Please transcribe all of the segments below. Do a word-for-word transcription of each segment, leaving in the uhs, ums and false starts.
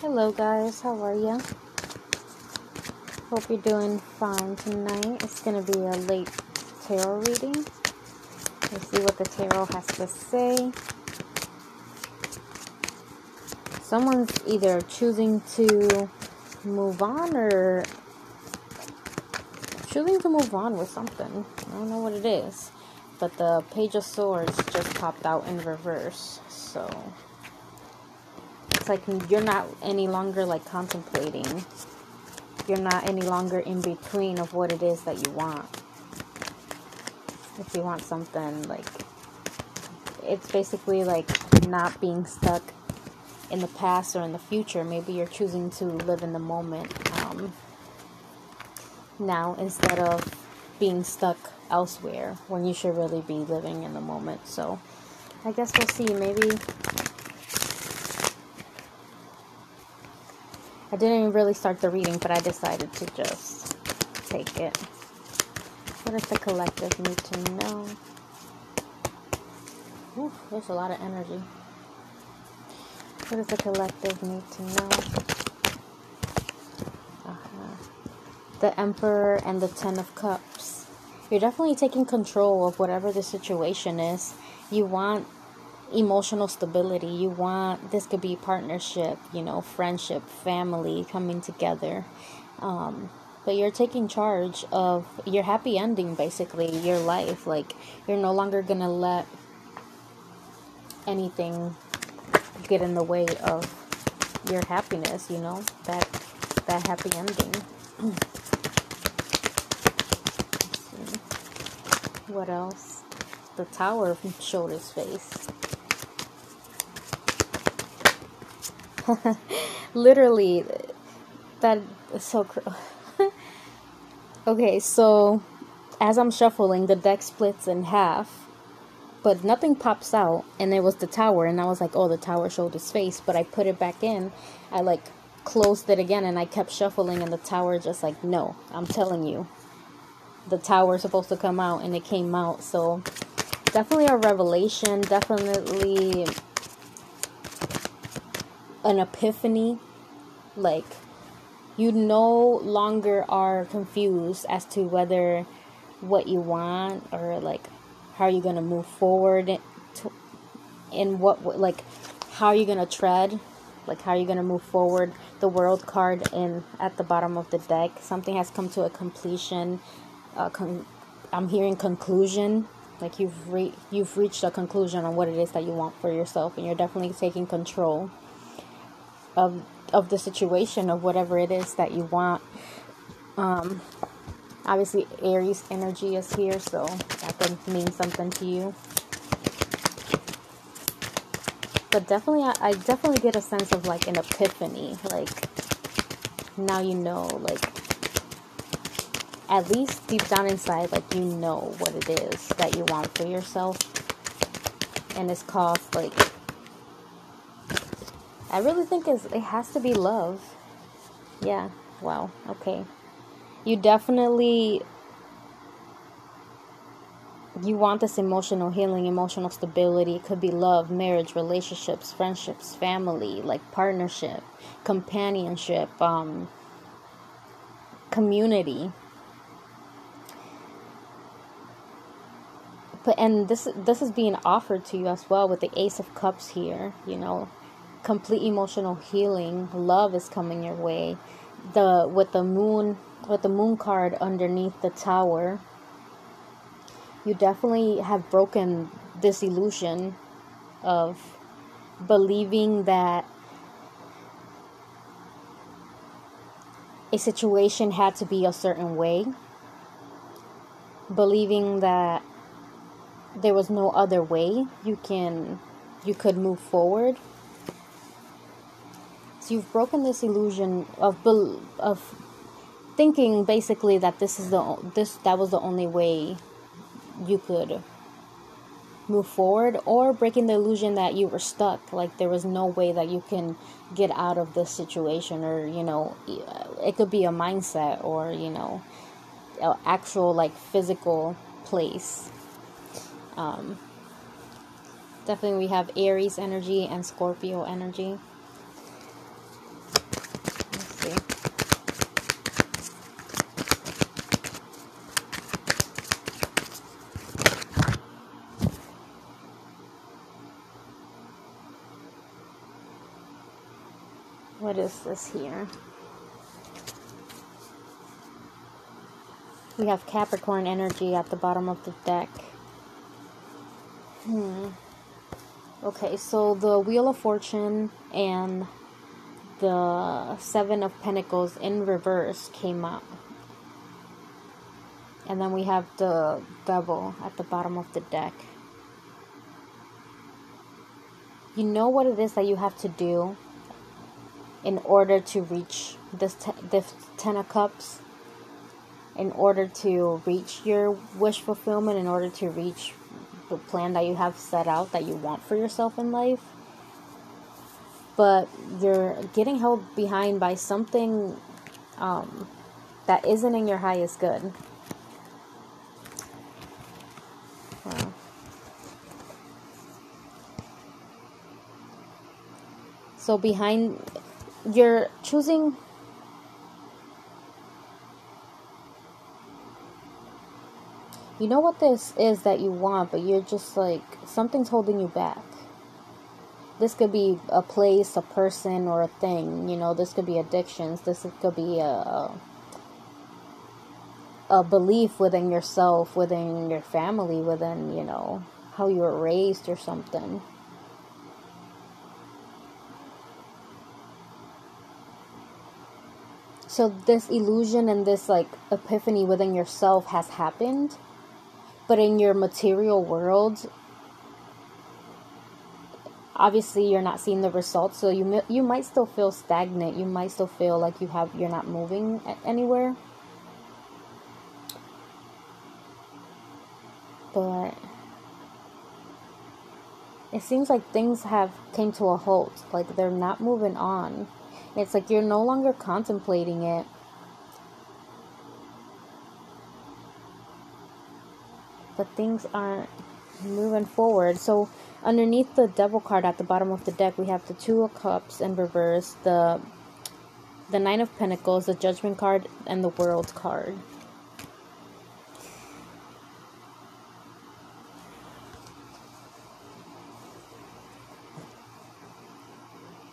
Hello guys, how are you? Hope you're doing fine tonight. It's going to be a late tarot reading. Let's see what the tarot has to say. Someone's either choosing to move on or choosing to move on with something. I don't know what it is. But the Page of Swords just popped out in reverse. So it's like you're not any longer like contemplating. You're not any longer in between of what it is that you want. If you want something, like, it's basically like not being stuck in the past or in the future. Maybe you're choosing to live in the moment um, now instead of being stuck elsewhere when you should really be living in the moment. So I guess we'll see. Maybe I didn't really start the reading, but I decided to just take it. What does the collective need to know? Ooh, there's a lot of energy. What does the collective need to know? Uh-huh. The Emperor and the Ten of Cups. You're definitely taking control of whatever the situation is. You want emotional stability. You want, this could be partnership, you know, friendship, family coming together. Um, but you're taking charge of your happy ending, basically, your life. Like, you're no longer going to let anything get in the way of your happiness, you know, that, that happy ending. Let's see. What else? The Tower showed his face. Literally, that is so cr- Okay, so as I'm shuffling, the deck splits in half, but nothing pops out, and it was the Tower, and I was like, oh, the Tower showed his face, but I put it back in, I like closed it again, and I kept shuffling, and the Tower just like, no, I'm telling you, the Tower is supposed to come out, and it came out. So definitely a revelation, definitely an epiphany, like, you no longer are confused as to whether what you want, or like, how are you going to move forward, to, in what, like, how are you going to tread, like, how are you going to move forward, the World card in, at the bottom of the deck, something has come to a completion, uh, con- I'm hearing conclusion, like, you've, re- you've reached a conclusion on what it is that you want for yourself, and you're definitely taking control of, of the situation, of whatever it is that you want. Um, obviously Aries energy is here, so that could mean something to you, but definitely, I, I definitely get a sense of like an epiphany, like, now you know, like, at least deep down inside, like, you know what it is that you want for yourself, and it's called, like, I really think it's, it has to be love. Yeah. Wow. Okay. You definitely, you want this emotional healing, emotional stability. It could be love, marriage, relationships, friendships, family, like partnership, companionship, um, community. But, and this, this is being offered to you as well with the Ace of Cups here, you know. Complete emotional healing, love is coming your way. The with the moon, with the moon card underneath the Tower, you definitely have broken this illusion of believing that a situation had to be a certain way, believing that there was no other way you can, you could move forward. You've broken this illusion of bel- of thinking basically that this is the o- this that was the only way you could move forward, or breaking the illusion that you were stuck, like there was no way that you can get out of this situation, or, you know, it could be a mindset, or, you know, an actual like physical place. Um, definitely we have Aries energy and Scorpio energy. What is this here? We have Capricorn energy at the bottom of the deck. Hmm. Okay, so the Wheel of Fortune and the Seven of Pentacles in reverse came up. And then we have the Devil at the bottom of the deck. You know what it is that you have to do in order to reach this, te- this Ten of Cups. In order to reach your wish fulfillment, in order to reach the plan that you have set out that you want for yourself in life. But you're getting held behind by something um, that isn't in your highest good. Wow. So behind, you're choosing... You know what this is that you want, but you're just like, something's holding you back. This could be a place, a person, or a thing. You know, this could be addictions. This could be a, a belief within yourself, within your family, within, you know, how you were raised or something. So this illusion and this, like, epiphany within yourself has happened. But in your material world, obviously you're not seeing the results, so you you might still feel stagnant. You might still feel like you have you're not moving anywhere. But it seems like things have came to a halt. Like they're not moving on. It's like you're no longer contemplating it. But things aren't moving forward. So underneath the Devil card at the bottom of the deck, we have the Two of Cups in reverse, the the Nine of Pentacles, the Judgment card, and the World card.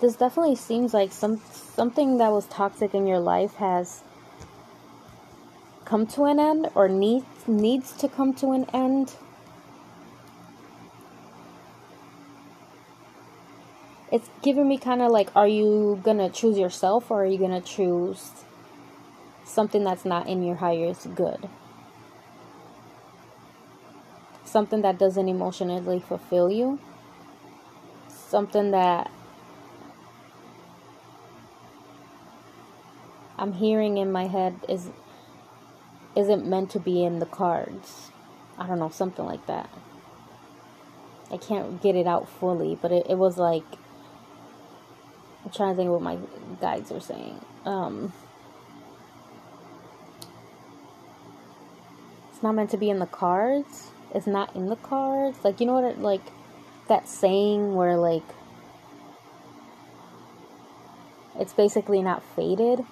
This definitely seems like some something that was toxic in your life has come to an end, or needs needs to come to an end. It's giving me kind of like, are you gonna choose yourself, or are you gonna choose something that's not in your highest good? Something that doesn't emotionally fulfill you. Something that I'm hearing in my head is isn't meant to be in the cards. I don't know, something like that. I can't get it out fully, but it, it was like, I'm trying to think what my guides are saying. Um, it's not meant to be in the cards. It's not in the cards. Like, you know what, it, like, that saying where, like, it's basically not fated.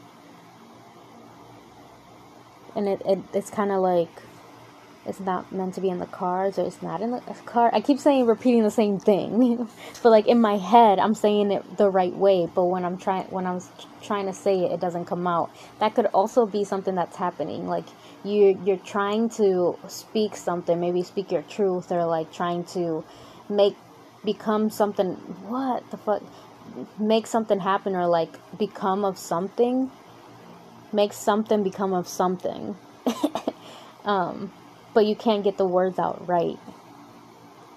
And it, it it's kind of like, it's not meant to be in the cards, or it's not in the card. I keep saying, repeating the same thing. But like in my head, I'm saying it the right way. But when I'm trying, when I'm trying to say it, it doesn't come out. That could also be something that's happening. Like you, you're trying to speak something, maybe speak your truth, or like trying to make, become something. What the fuck? Make something happen, or like become of something. Make something become of something. um, but you can't get the words out right.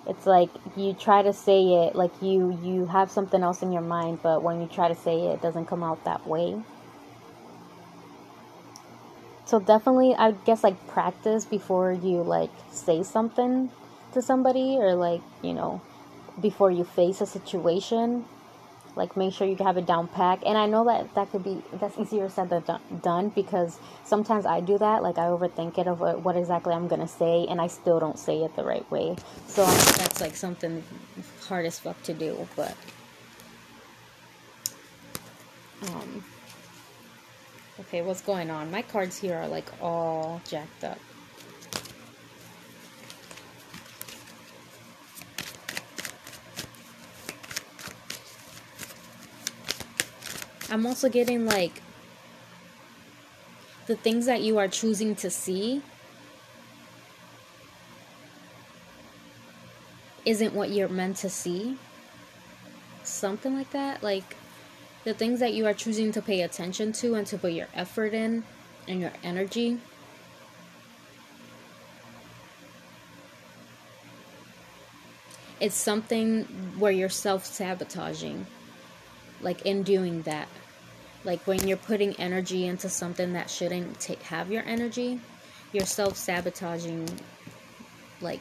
It's like you try to say it, like you, you have something else in your mind, but when you try to say it, it doesn't come out that way. So definitely, I guess, like, practice before you, like, say something to somebody, or, like, you know, before you face a situation. Like, make sure you have it down pack. And I know that that could be, that's easier said than done, because sometimes I do that. Like, I overthink it of what exactly I'm going to say, and I still don't say it the right way. So that's, like, something hard as fuck to do. But, um, okay, what's going on? My cards here are, like, all jacked up. I'm also getting like the things that you are choosing to see isn't what you're meant to see. Something like that. Like the things that you are choosing to pay attention to and to put your effort in and your energy. It's something where you're self-sabotaging, like in doing that. Like when you're putting energy into something that shouldn't take, have your energy, you're self-sabotaging, like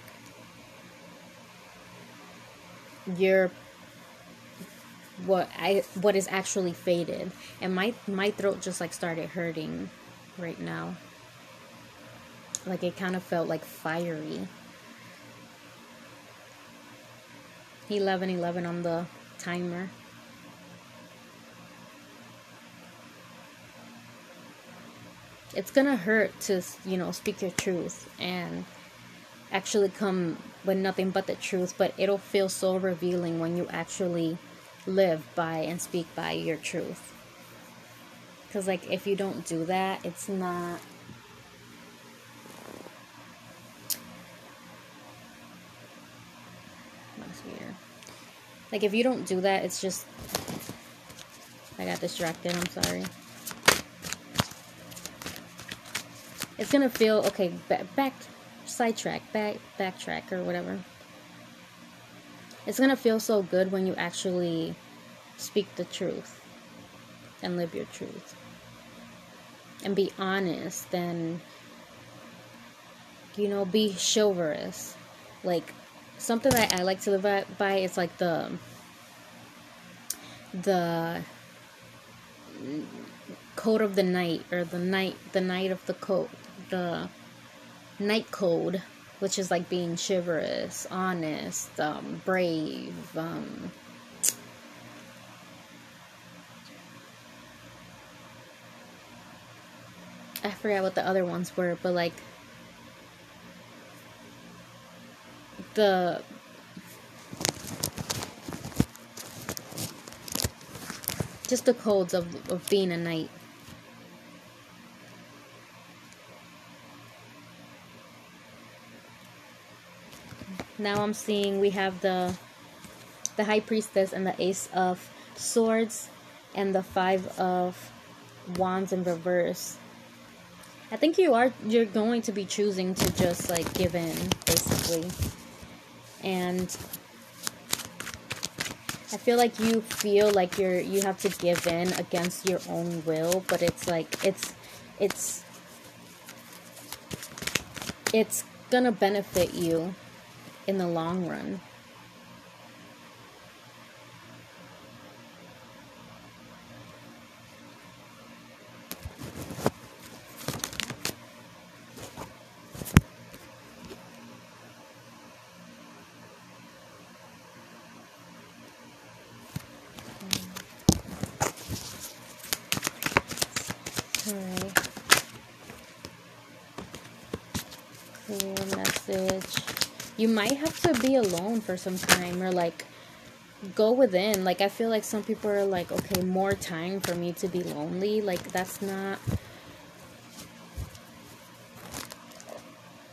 you're what I what is actually faded. And my my throat just like started hurting right now. Like it kind of felt like fiery. eleven eleven on the timer. It's gonna hurt to, you know, speak your truth and actually come with nothing but the truth, but it'll feel so revealing when you actually live by and speak by your truth. Because, like, if you don't do that, it's not... Like, if you don't do that, it's just... I got distracted, I'm sorry. It's gonna feel... Okay, back... back sidetrack, back... backtrack, or whatever. It's gonna feel so good when you actually speak the truth. And live your truth. And be honest, and... You know, be chivalrous. Like... Something that I like to live by is like the, the code of the night, or the night, the night of the code, the night code, which is like being chivalrous, honest, um, brave, um, I forgot what the other ones were, but like, The just the codes of, of being a knight. Now I'm seeing we have the the High Priestess and the Ace of Swords and the Five of Wands in reverse. I think you are you're going to be choosing to just like give in, basically. And I feel like you feel like you're you have to give in against your own will, but it's like it's it's it's gonna benefit you in the long run. You might have to be alone for some time, or like go within. Like I feel like some people are like, okay, more time for me to be lonely. Like that's not...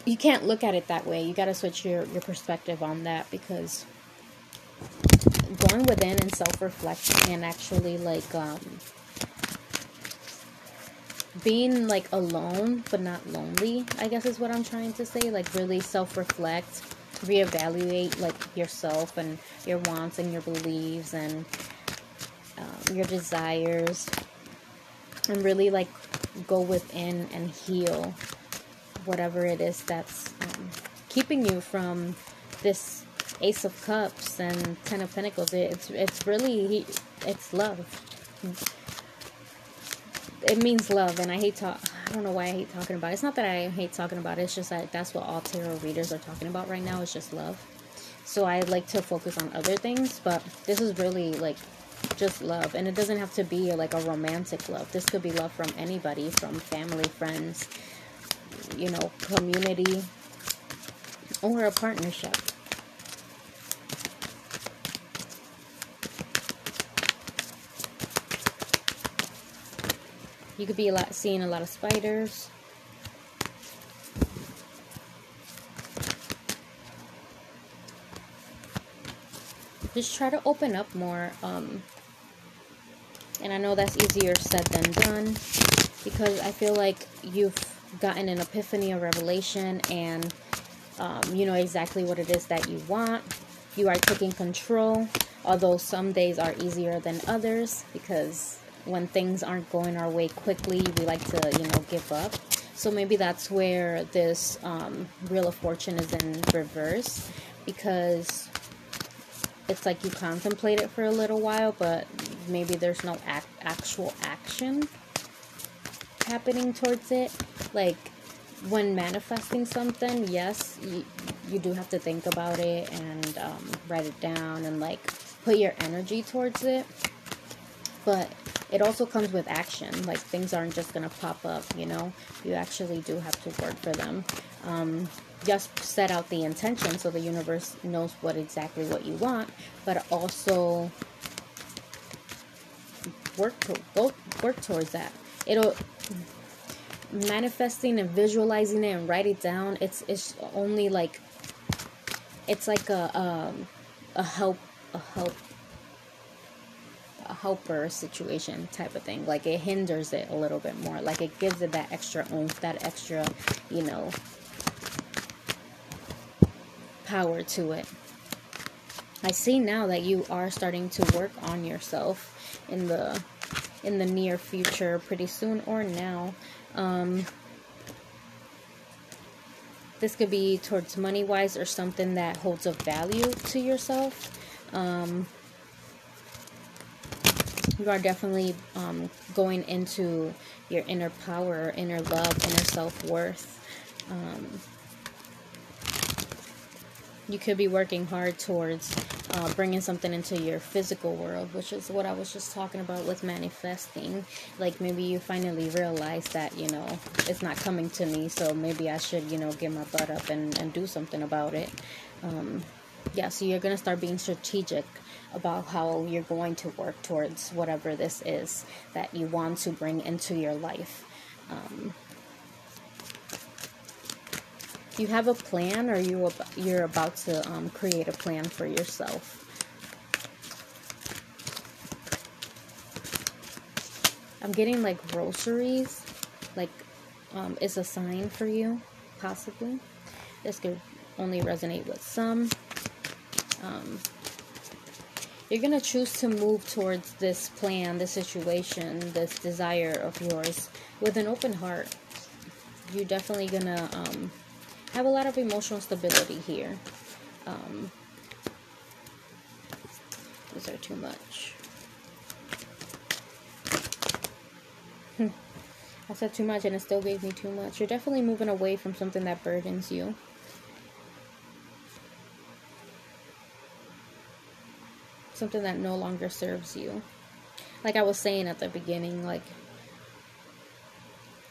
You can't look at it that way. You got to switch your, your perspective on that, because going within and self-reflecting and actually like um, being like alone but not lonely, I guess is what I'm trying to say. Like really self-reflect, reevaluate like yourself and your wants and your beliefs and um, your desires, and really like go within and heal whatever it is that's um, keeping you from this Ace of Cups and Ten of Pentacles. It, it's it's really, it's love. It means love, and I hate talk. I don't know why I hate talking about it. It's not that I hate talking about it. It's just that that's what all tarot readers are talking about right now. It's just love. So I like to focus on other things, but this is really like just love, and it doesn't have to be like a romantic love. This could be love from anybody, from family, friends, you know, community, or a partnership. You could be a lot seeing a lot of spiders. Just try to open up more. Um, and I know that's easier said than done, because I feel like you've gotten an epiphany, a revelation, and um, you know exactly what it is that you want. You are taking control, although some days are easier than others, because when things aren't going our way quickly, we like to, you know, give up. So maybe that's where this um, Wheel of Fortune is in reverse, because it's like you contemplate it for a little while, but maybe there's no ac- actual action happening towards it. Like, when manifesting something, yes, you, you do have to think about it and um, write it down and, like, put your energy towards it. But it also comes with action. Like, things aren't just going to pop up, you know? You actually do have to work for them. Um... Just set out the intention so the universe knows what exactly what you want, but also work to, go, work towards that. It'll manifesting and visualizing it and write it down. It's it's only like it's like a um, a help a help a helper situation type of thing. Like, it hinders it a little bit more. Like, it gives it that extra oomph, that extra, you know, power to it. I see now that you are starting to work on yourself in the in the near future, pretty soon or now. Um, this could be towards money wise or something that holds of value to yourself. Um, you are definitely um, going into your inner power, inner love, inner self-worth. Um, You could be working hard towards uh, bringing something into your physical world, which is what I was just talking about with manifesting. Like, maybe you finally realize that, you know, it's not coming to me, so maybe I should, you know, get my butt up and, and do something about it. Um, yeah, so you're going to start being strategic about how you're going to work towards whatever this is that you want to bring into your life. Um You have a plan, or you ab- you're about to um, create a plan for yourself. I'm getting like groceries, like um, it's a sign for you, possibly. This could only resonate with some. Um, you're gonna choose to move towards this plan, this situation, this desire of yours with an open heart. You're definitely gonna. Um, have a lot of emotional stability here. Um, those are too much. I said too much and it still gave me too much. You're definitely moving away from something that burdens you. Something that no longer serves you. Like I was saying at the beginning, like,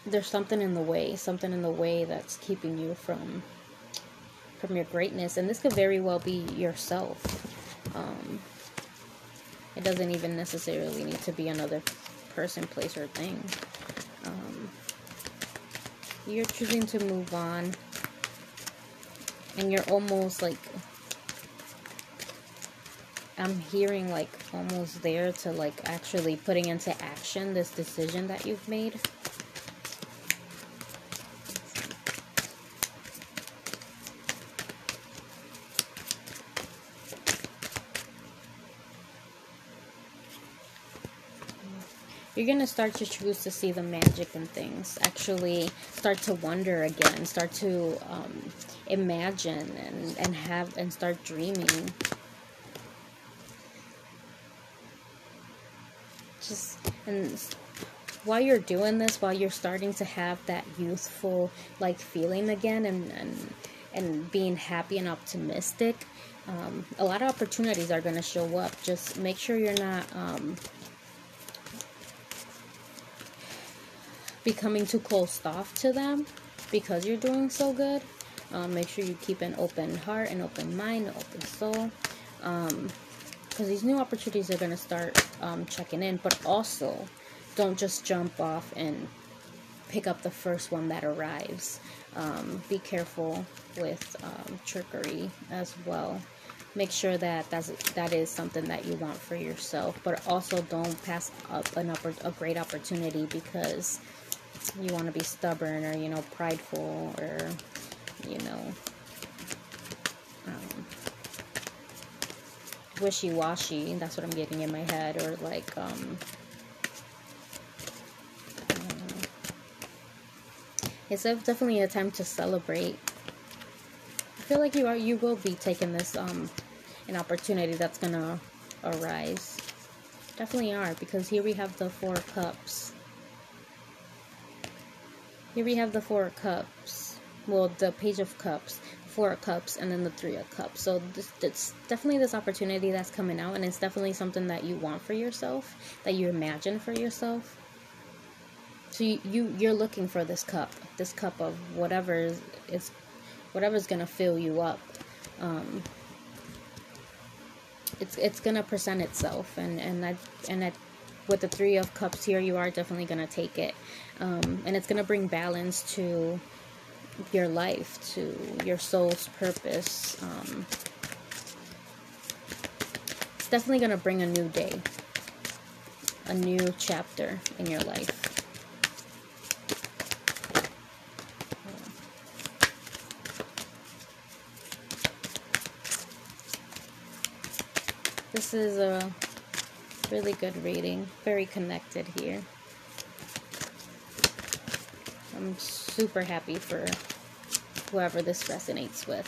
there's something in the way, something in the way that's keeping you from from your greatness, and this could very well be yourself. Um, it doesn't even necessarily need to be another person, place, or thing. Um, you're choosing to move on, and you're almost like, I'm hearing like almost there to like actually putting into action this decision that you've made. You're going to start to choose to see the magic in things. Actually start to wonder again. Start to um, imagine and, and have and start dreaming. Just, and while you're doing this, while you're starting to have that youthful, like, feeling again and, and, and being happy and optimistic, um, a lot of opportunities are going to show up. Just make sure you're not... Um, becoming too closed off to them because you're doing so good. Um, make sure you keep an open heart, an open mind, an open soul, because um, these new opportunities are going to start um, checking in. But also, don't just jump off and pick up the first one that arrives. Um, be careful with um, trickery as well. Make sure that that's, that is something that you want for yourself, but also don't pass up an upper, a great opportunity because you want to be stubborn or, you know, prideful or, you know, um, wishy-washy. That's what I'm getting in my head. Or like, um, it's definitely a time to celebrate. I feel like you are, you will be taking this, um, an opportunity that's gonna arise. Definitely are, because here we have the Four Cups. Here we have the Four Cups. Well, the Page of Cups, Four of Cups, and then the Three of Cups. So this, it's definitely this opportunity that's coming out, and it's definitely something that you want for yourself, that you imagine for yourself. So you, you you're looking for this cup, this cup of whatever is, is whatever's gonna fill you up. Um, it's it's gonna present itself, and and I and I. With the Three of Cups here, you are definitely going to take it. Um, and it's going to bring balance to your life, to your soul's purpose. Um, it's definitely going to bring a new day, a new chapter in your life. This is a really good reading, very connected here. I'm super happy for whoever this resonates with,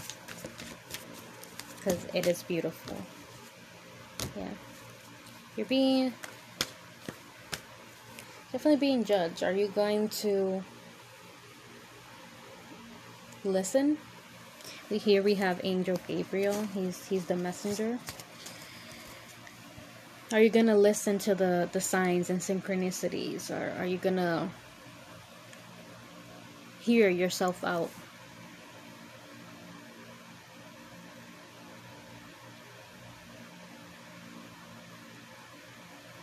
because it is beautiful. Yeah, you're being, definitely being judged. Are you going to listen? We here we have Angel Gabriel. He's he's the messenger. Are you going to listen to the, the signs and synchronicities? Or are you going to hear yourself out?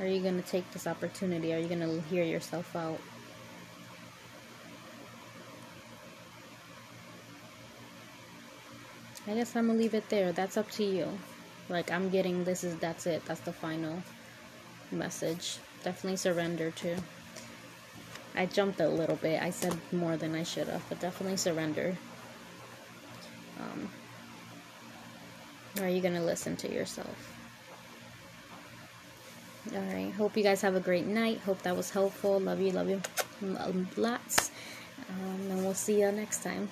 Are you going to take this opportunity? Are you going to hear yourself out? I guess I'm going to leave it there. That's up to you. Like, I'm getting, this is, that's it. That's the final message. Definitely surrender to. I jumped a little bit. I said more than I should have, but definitely surrender. Um, are you going to listen to yourself? All right. Hope you guys have a great night. Hope that was helpful. Love you. Love you. Lots. Um, and we'll see you next time.